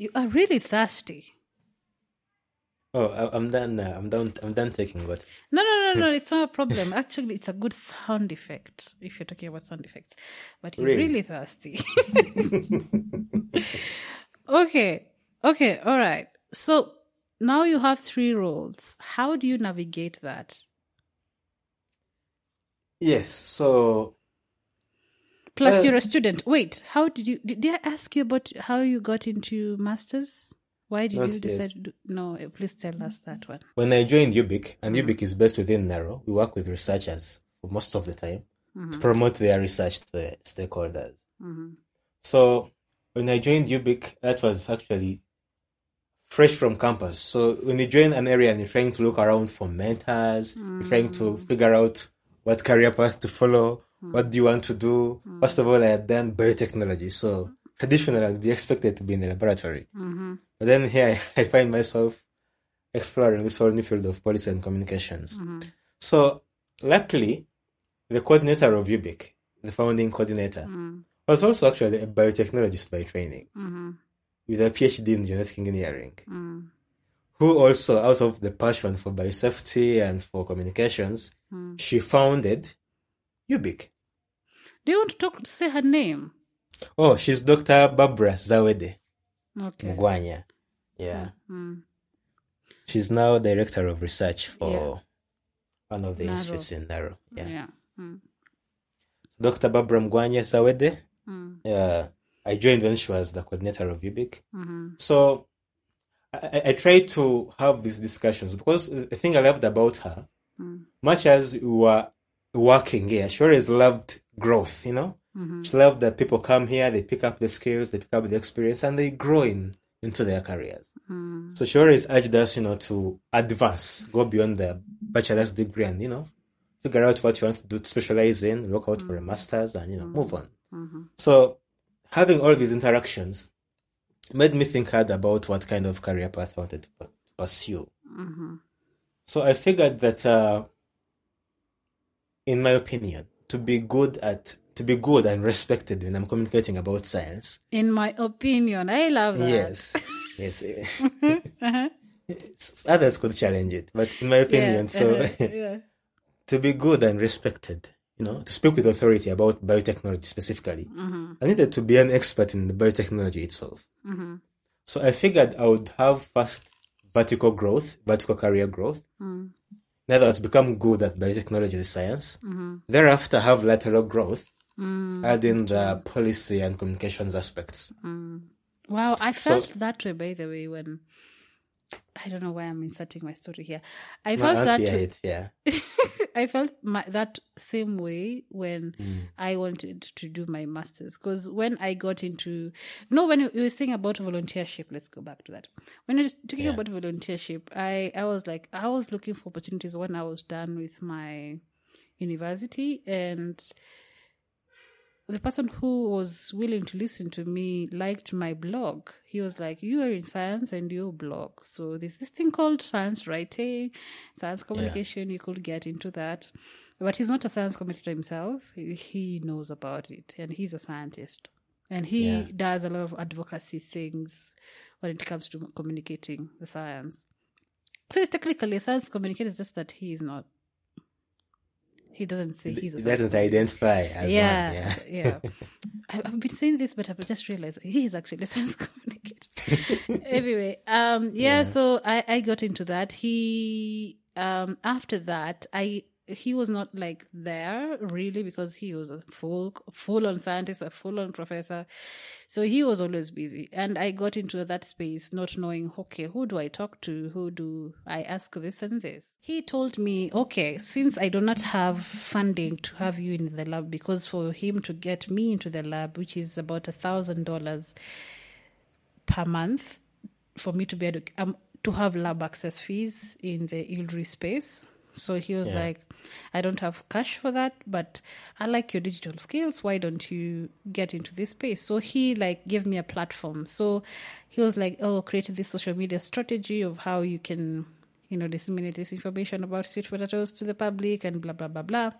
You are really thirsty. Oh, I'm done now. I'm done taking what? No. It's not a problem. Actually, it's a good sound effect if you're talking about sound effects. But you're really thirsty. Okay. All right. So now you have three roles. How do you navigate that? Yes. So. Plus, you're a student. Wait, how did I ask you about how you got into masters? Why did you decide to do? No, please tell us that one. When I joined UBIC, and UBIC is based within NARO, we work with researchers most of the time to promote their research to the stakeholders. Mm-hmm. So when I joined UBIC, that was actually fresh from campus. So when you join an area and you're trying to look around for mentors, you're trying to figure out what career path to follow, what do you want to do? First of all, I had done biotechnology. So traditionally, I'd be expected to be in the laboratory. But then here, I find myself exploring this whole new field of policy and communications. So luckily, the coordinator of UBIC, the founding coordinator, was also actually a biotechnologist by training with a PhD in genetic engineering, who also, out of the passion for biosafety and for communications, she founded UBIC. Do you want to say her name? Oh, she's Dr. Barbara Zawedde. Okay. Mugwanya. Yeah. Mm-hmm. She's now Director of Research for one of the institutes in NARO. Yeah. Mm. Dr. Barbara Mugwanya Zawedde. I joined when she was the coordinator of UBIC. So I tried to have these discussions because the thing I loved about her, much as we were working here, she always loved growth, you know. She loved that people come here, they pick up the skills, they pick up the experience, and they grow into their careers. So she always urged us, you know, to advance, go beyond the bachelor's degree and, you know, figure out what you want to do, specialize in, look out for a master's and, you know, move on. So having all these interactions made me think hard about what kind of career path I wanted to pursue. So I figured that in my opinion, to be good and respected when I'm communicating about science. In my opinion, I love that. Yes. Others could challenge it, but in my opinion, to be good and respected, you know, to speak with authority about biotechnology specifically, I needed to be an expert in the biotechnology itself. So I figured I would have fast vertical career growth. Now that I've become good at biotechnology and science, thereafter have lateral growth, adding the policy and communications aspects. Wow, I felt that way, by the way, when... I don't know why I'm inserting my story here. I felt that same way when I wanted to do my master's. Because when I got into... No, when you were saying about volunteership, let's go back to that. When I was talking about volunteership, I was like, I was looking for opportunities when I was done with my university. And the person who was willing to listen to me liked my blog. He was like, you are in science and you blog. So there's this thing called science writing, science communication. You could get into that. But he's not a science communicator himself. He knows about it. And he's a scientist. And he does a lot of advocacy things when it comes to communicating the science. So he's technically a science communicator. It's just that he's not. He doesn't say he's a scientist. He doesn't identify as one. I've been saying this, but I've just realized he is actually a science communicator. Anyway, so I got into that. After that, I he was not like there really, because he was a full-on scientist, a full-on professor. So he was always busy. And I got into that space not knowing, okay, who do I talk to? Who do I ask this and this? He told me, okay, since I do not have funding to have you in the lab, because for him to get me into the lab, which is about $1,000 per month for me to be able to have lab access fees in the ILRI space. So he was like, I don't have cash for that, but I like your digital skills. Why don't you get into this space? So he like gave me a platform. So he was like, oh, create this social media strategy of how you can, you know, disseminate this information about sweet potatoes to the public and blah, blah, blah, blah.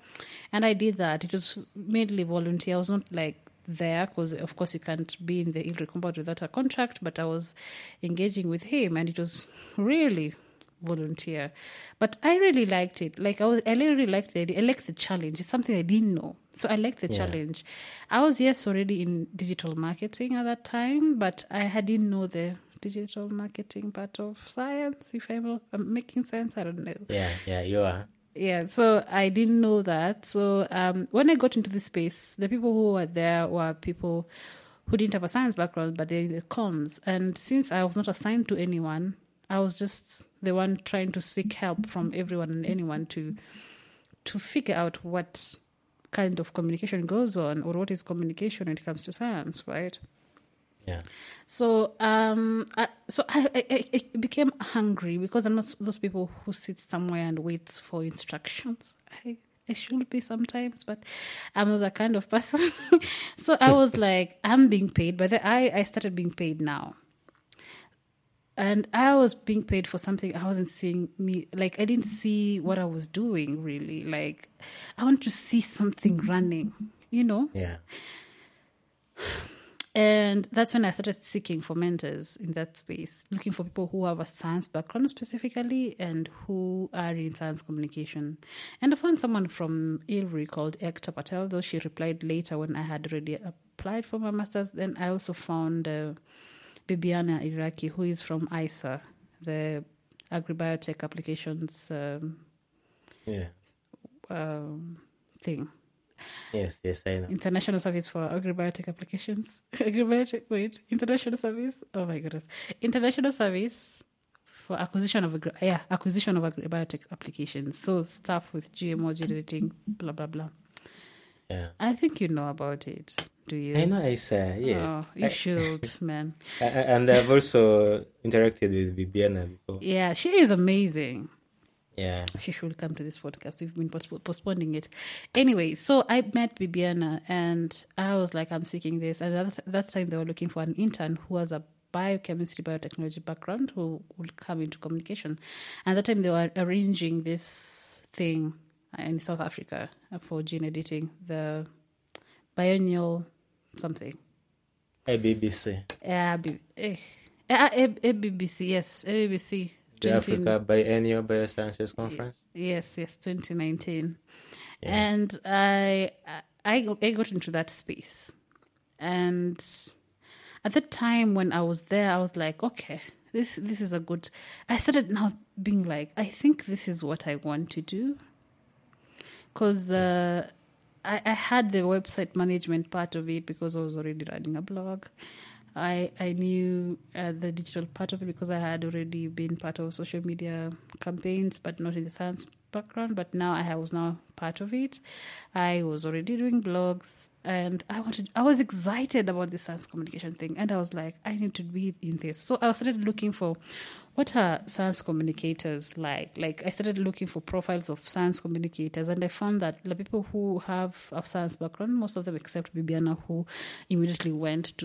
And I did that. It was mainly volunteer. I was not like there, because of course you can't be in the ILRI compound without a contract, but I was engaging with him and it was really volunteer, but I really liked it. Like I really liked the idea. I liked the challenge. It's something I didn't know, so I liked the challenge. I was already in digital marketing at that time, but I didn't know the digital marketing part of science. If I'm making sense, I don't know. Yeah, you are. Yeah, so I didn't know that. So when I got into the space, the people who were there were people who didn't have a science background, but they were comms. And since I was not assigned to anyone, I was just the one trying to seek help from everyone and anyone to figure out what kind of communication goes on, or what is communication when it comes to science, right? Yeah. So I became hungry, because I'm not those people who sit somewhere and waits for instructions. I should be sometimes, but I'm not that kind of person. So I was like, I'm being paid, but I started being paid now. And I was being paid for something I wasn't seeing me. Like, I didn't see what I was doing, really. Like, I want to see something running, you know? Yeah. And that's when I started seeking for mentors in that space, looking for people who have a science background specifically and who are in science communication. And I found someone from ILRI called Ekta Patel, though she replied later when I had already applied for my master's. Then I also found Bibiana Iraqi, who is from ISA, the agribiotech applications thing. Yes, I know. International Service for Agribiotech Applications. International Service. Oh my goodness. International Service for Acquisition of Agribiotech Applications. So stuff with GMO generating, blah, blah, blah. Yeah. I think you know about it. Do you? I know Isa, yeah. Oh, you should, man. And I've also interacted with Bibiana before. Yeah, she is amazing. Yeah. She should come to this podcast. We've been postponing it. Anyway, so I met Bibiana and I was like, I'm seeking this. And that time they were looking for an intern who has a biochemistry, biotechnology background who would come into communication. And that time they were arranging this thing in South Africa for gene editing, the biennial something. ABBC. Yeah, ABBC, yes. ABBC. The Africa Biennial Biosciences Conference. Yes, 2019. Yeah. And I got into that space. And at that time when I was there, I was like, okay, this is a good... I started now being like, I think this is what I want to do. Because... I had the website management part of it because I was already running a blog. I knew the digital part of it because I had already been part of social media campaigns, but not in the science background. But now I was now part of it. I was already doing blogs, and I was excited about the science communication thing. And I was like, I need to be in this. So I started looking for what are science communicators like. Like I started looking for profiles of science communicators, and I found that the people who have a science background, most of them except Bibiana, who immediately went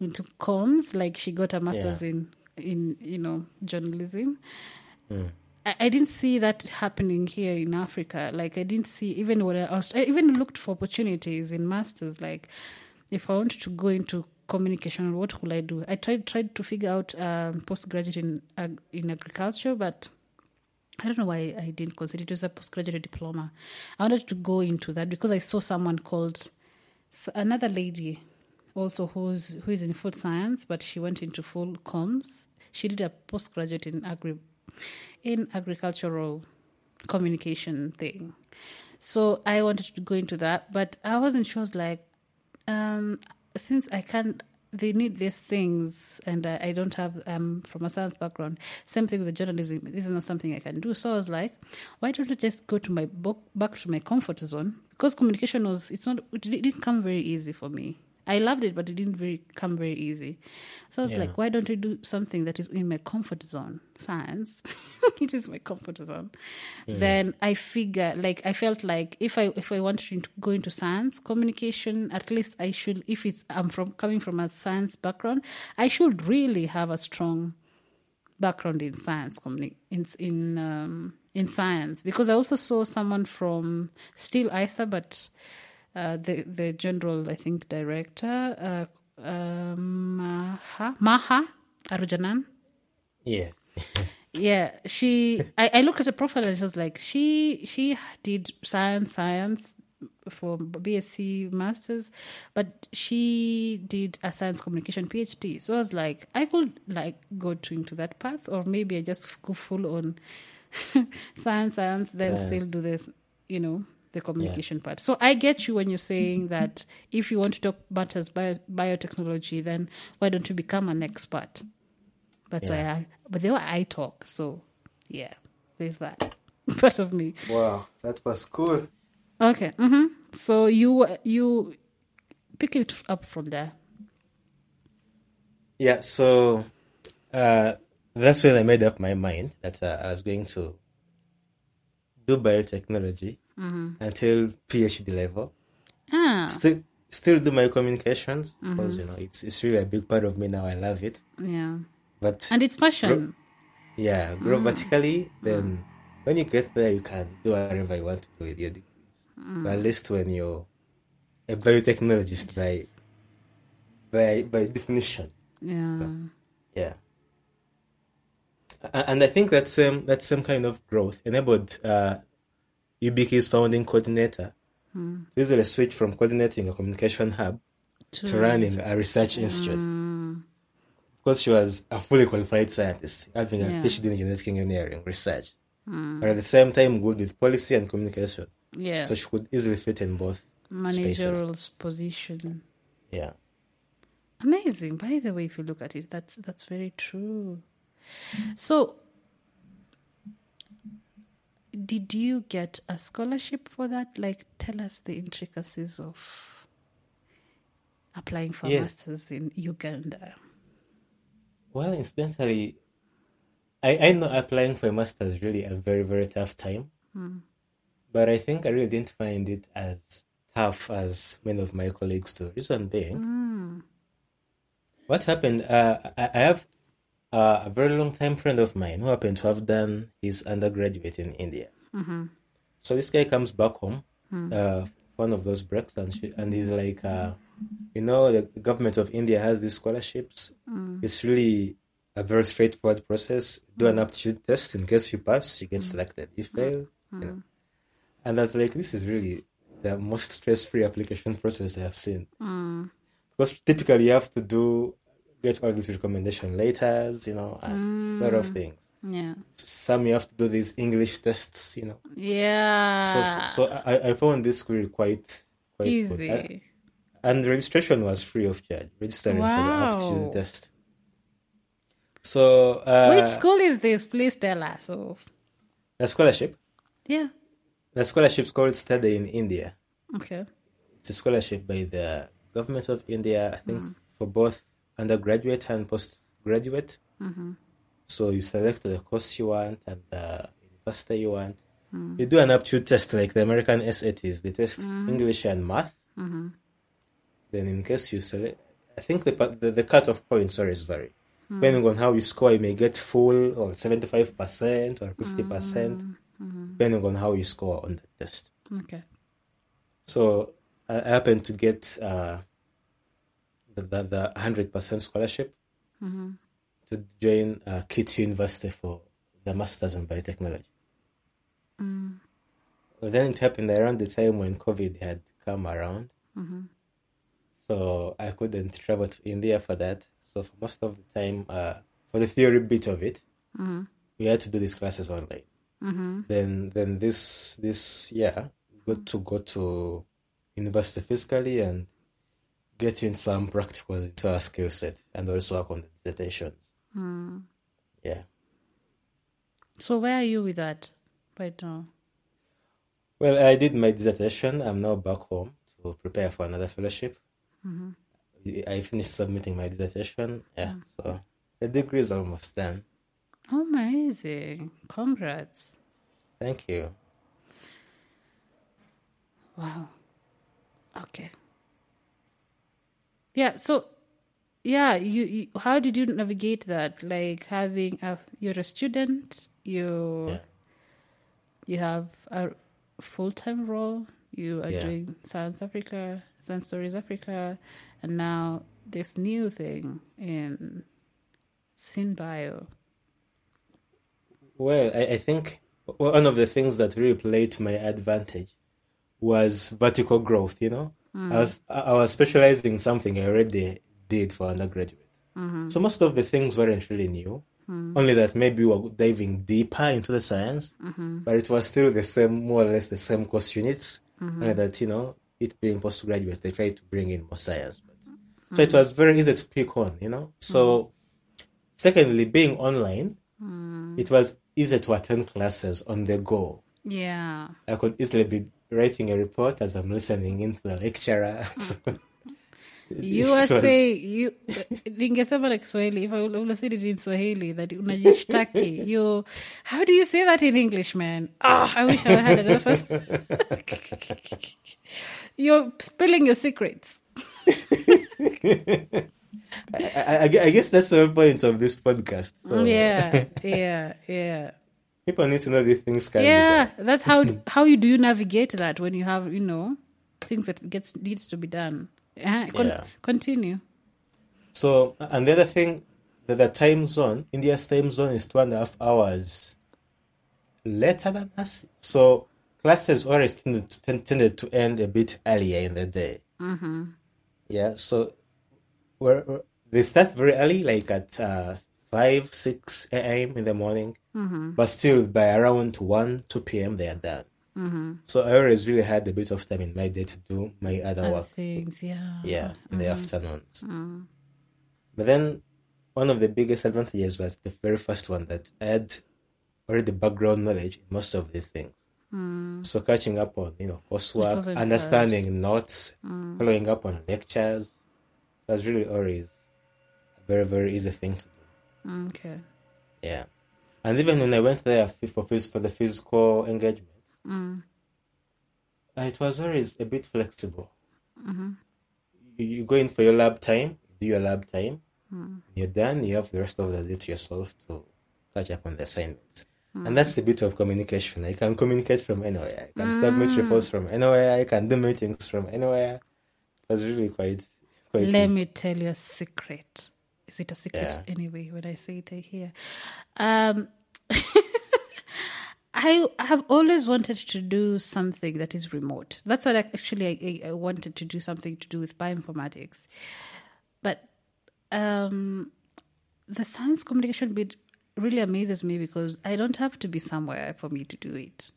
into comms, like she got a master's in you know, journalism. I didn't see that happening here in Africa. Like I didn't see I even looked for opportunities in masters. Like if I wanted to go into communication, what could I do? I tried to figure out postgraduate in agriculture, but I don't know why I didn't consider it. It was a postgraduate diploma. I wanted to go into that because I saw someone called another lady also who is in food science, but she went into full comms. She did a postgraduate in agricultural communication thing. So I wanted to go into that, but I wasn't sure. I was like, since I can't, they need these things, and I don't have, from a science background, same thing with journalism, this is not something I can do. So I was like, why don't I just go to my back to my comfort zone? Because communication was, it didn't come very easy for me. I loved it, but it didn't come very easy. So I was like, why don't I do something that is in my comfort zone? Science, it is my comfort zone. Mm. Then I figure, I felt like if I wanted to go into science communication, at least I should. If it's coming from a science background, I should really have a strong background in science in science, because I also saw someone from still ISA, but. The general, I think, director, Maha Arujanan. Yes. Yeah, she. I looked at her profile and she was like, she did science for BSc masters, but she did a science communication PhD. So I was like, I could go into that path, or maybe I just go full on science, then still do this, the communication part. So I get you when you're saying that if you want to talk about biotechnology, then why don't you become an expert? That's why but they were I talk. So there's that part of me. Wow, that was cool. Okay. Mm-hmm. So you pick it up from there. Yeah. So that's when I made up my mind that I was going to do biotechnology. Mm-hmm. Until PhD level, still do my communications because it's really a big part of me now. I love it. Yeah, and it's passion. Grow vertically. Then when you get there, you can do whatever you want to do with your degrees. But at least when you're a biotechnologist, by definition, and I think that same kind of growth enabled. UBIC's founding coordinator. Usually switch from coordinating a communication hub to running a research institute. Because she was a fully qualified scientist, having a PhD in genetic engineering research. But at the same time, good with policy and communication. Yeah. So she could easily fit in both managerial spaces. Position. Yeah. Amazing. By the way, if you look at it, that's very true. So did you get a scholarship for that? Tell us the intricacies of applying for masters in Uganda. Well, incidentally, I know applying for a master is really a very, very tough time. But I think I really didn't find it as tough as many of my colleagues do. Reason being, what happened, I have a very long-time friend of mine who happened to have done his undergraduate in India. So this guy comes back home one of those breaks, and he's like, the government of India has these scholarships. It's really a very straightforward process. Do an aptitude test. In case you pass, you get selected. You fail, And I was like, this is really the most stress-free application process I have seen. Because typically you have to get all these recommendation letters, and a lot of things. Yeah. Some you have to do these English tests, Yeah. So I found this career quite easy. Good. And registration was free of charge, registering for the aptitude test. So which school is this? Please tell us. The scholarship? Yeah. The scholarship is called Study in India. Okay. It's a scholarship by the government of India, I think, for both undergraduate and postgraduate. So you select the course you want and the university you want. You do an aptitude test like the American SATs. They test English and math. Then in case you select, I think the cut-off point, is varied. Depending on how you score, you may get full or 75% or 50%, depending on how you score on the test. Okay. So I happened to get the 100% scholarship to join KIIT University for the Masters in Biotechnology. Well, then it happened around the time when COVID had come around. So I couldn't travel to India for that. So for most of the time, for the theory bit of it, we had to do these classes online. Mm-hmm. Then this year, got to go to university physically and get in some practicals into our skill set and also work on the dissertations. Mm. Yeah. So where are you with that right now? Well, I did my dissertation. I'm now back home to prepare for another fellowship. Mm-hmm. I finished submitting my dissertation. Yeah, so the degree is almost done. Amazing. Congrats. Thank you. Wow. Okay. Yeah, so, yeah, you how did you navigate that? Like having you're a student, you have a full-time role, you are doing Science Stories Africa, and now this new thing in Synbio. Well, I think one of the things that really played to my advantage was vertical growth, you know? Mm. I was specializing in something I already did for undergraduate. Mm-hmm. So most of the things weren't really new, only that maybe we were diving deeper into the science, but it was still the same, more or less the same course units, only that, you know, it being postgraduate, they tried to bring in more science. But, so it was very easy to pick on, you know? So secondly, being online, it was easier to attend classes on the go. Yeah. I could easily be writing a report as I'm listening into the lecturer. So you were saying, ningesema like Swahili, if I would have said it in Swahili, that unajishtaki, you, how do you say that in English, man? Oh, I wish I had another person. You're spilling your secrets. I guess that's the point of this podcast. So. Yeah. People need to know these things. That's how you do you navigate that when you have, you know, things that needs to be done. Continue. So, and the other thing, the time zone, India's time zone is 2.5 hours later than us. So classes always tended to end a bit earlier in the day. Mm-hmm. Yeah, so they start very early, like at 5, 6 a.m. in the morning. Mm-hmm. But still, by around 1, 2 p.m., they are done. Mm-hmm. So I always really had a bit of time in my day to do my other work. Things, yeah. Yeah, in the afternoons. Mm-hmm. But then, one of the biggest advantages was the very first one, that I had already background knowledge in most of the things. Mm. So catching up on, you know, coursework, understanding notes, following up on lectures. That's really always a very, very easy thing to do. Okay. Yeah. And even when I went there for the physical engagements, it was always a bit flexible. Mm-hmm. You go in for your lab time, do your lab time. You're done, you have the rest of the day to yourself to catch up on the assignments. And that's the bit of communication. I can communicate from anywhere. I can submit reports from anywhere. I can do meetings from anywhere. It was really quite Let easy. Me tell you a secret. Is it a secret anyway? When I say it, I hear. I have always wanted to do something that is remote. That's what I wanted to do, something to do with bioinformatics. But the science communication bit really amazes me because I don't have to be somewhere for me to do it.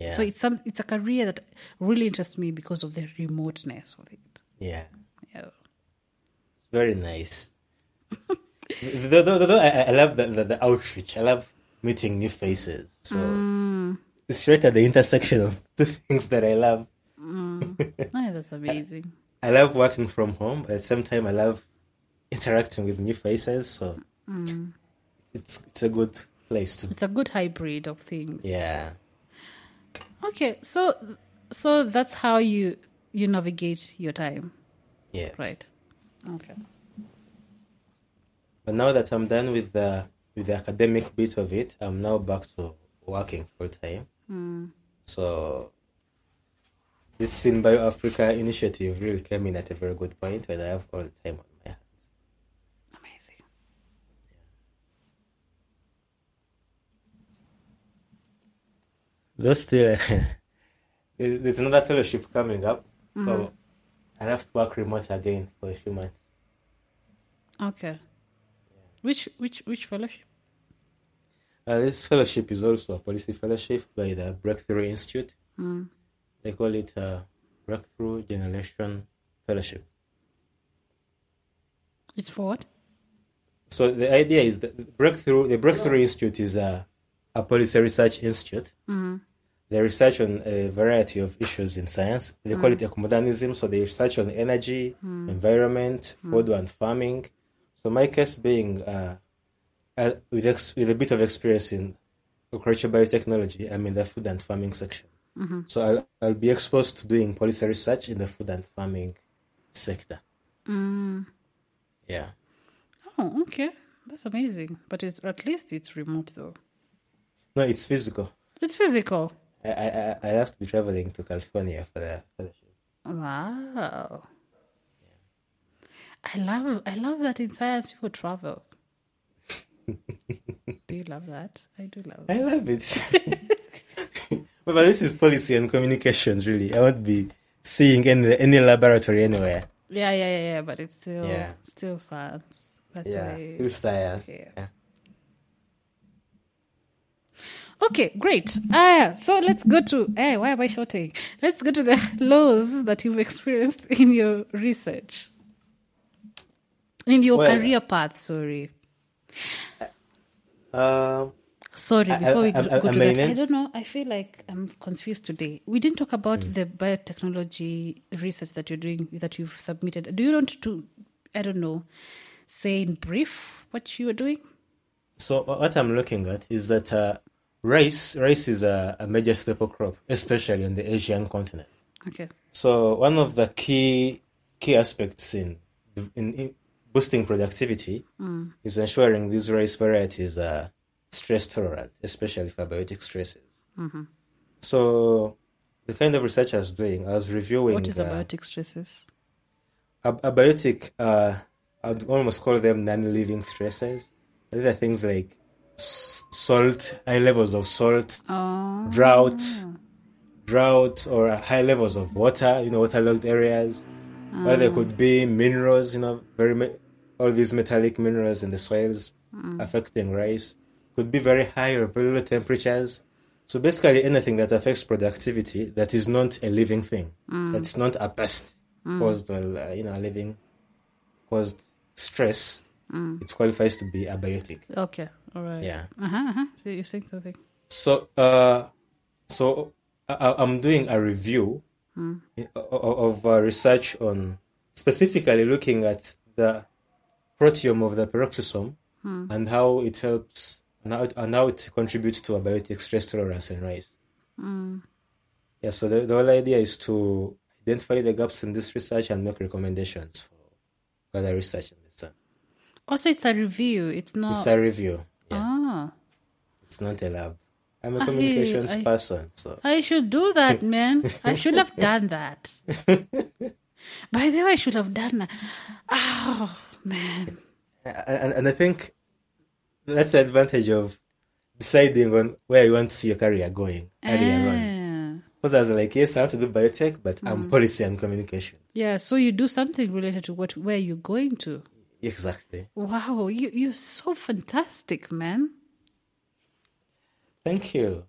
Yeah. So it's a career that really interests me because of the remoteness of it. Yeah. It's very nice. Though I love the outreach. I love meeting new faces. So it's right at the intersection of two things that I love. Oh, that's amazing. I love working from home, but at the same time, I love interacting with new faces. So it's a good place to be. It's a good hybrid of things. Yeah. Okay, so that's how you navigate your time. Yes. Right. Okay. But now that I'm done with the academic bit of it, I'm now back to working full time. So this Synbio Africa initiative really came in at a very good point when I have all the time on my hands. Amazing. Though still, there's another fellowship coming up, so I'll have to work remote again for a few months. Okay. Which fellowship? This fellowship is also a policy fellowship by the Breakthrough Institute. Mm. They call it a Breakthrough Generation Fellowship. It's for what? So the idea is that the Breakthrough Institute is a policy research institute. Mm-hmm. They research on a variety of issues in science. They call it eco-modernism, so they research on energy, environment, food and farming. So my case being with a bit of experience in agriculture biotechnology, I'm in the food and farming section. Mm-hmm. So I'll be exposed to doing policy research in the food and farming sector. Mm. Yeah. Oh, okay. That's amazing. But at least it's remote, though. No, it's physical. It's physical. I have to be traveling to California for the fellowship. Wow. Yeah. I love that in science people travel. Do you love that? I do love that. I love it. But this is policy and communications, really. I won't be seeing any laboratory anywhere. Yeah. But it's still science. That's still science. Yeah. Okay, great. So let's go to... why am I shouting? Let's go to the laws that you've experienced in your research. In your career path, sorry. Sorry, before we go to that, I don't know. I feel like I'm confused today. We didn't talk about the biotechnology research that you're doing, that you've submitted. Do you want to, I don't know, say in brief what you are doing? So what I'm looking at is that... Rice is a major staple crop, especially on the Asian continent. Okay. So one of the key aspects in boosting productivity is ensuring these rice varieties are stress tolerant, especially for biotic stresses. Mm-hmm. So the kind of research I was doing, I was reviewing... What is abiotic stresses? Abiotic, I'd almost call them non-living stresses. These are things like salt, high levels of salt, drought, or high levels of water, waterlogged areas. Or there could be minerals, all these metallic minerals in the soils affecting rice. Could be very high or very low temperatures. So basically anything that affects productivity that is not a living thing, that's not a pest caused or a living caused stress, it qualifies to be abiotic. Okay. All right. Yeah. So you're saying something. So, I'm doing a review of research on specifically looking at the proteome of the peroxisome and how it helps and how it contributes to abiotic stress tolerance in rice. Mm. Yeah. So the whole idea is to identify the gaps in this research and make recommendations for the research in this term. Also, it's a review. It's not. It's a review. Yeah. Ah. It's not a lab. I'm a communications person, so I should do that, man. I should have done that. By the way, I should have done that. Oh man! And I think that's the advantage of deciding on where you want to see your career going earlier on. Because I was like, yes, I want to do biotech, but I'm policy and communications. Yeah, so you do something related to where you're going to. Exactly. Wow, you're so fantastic, man. Thank you.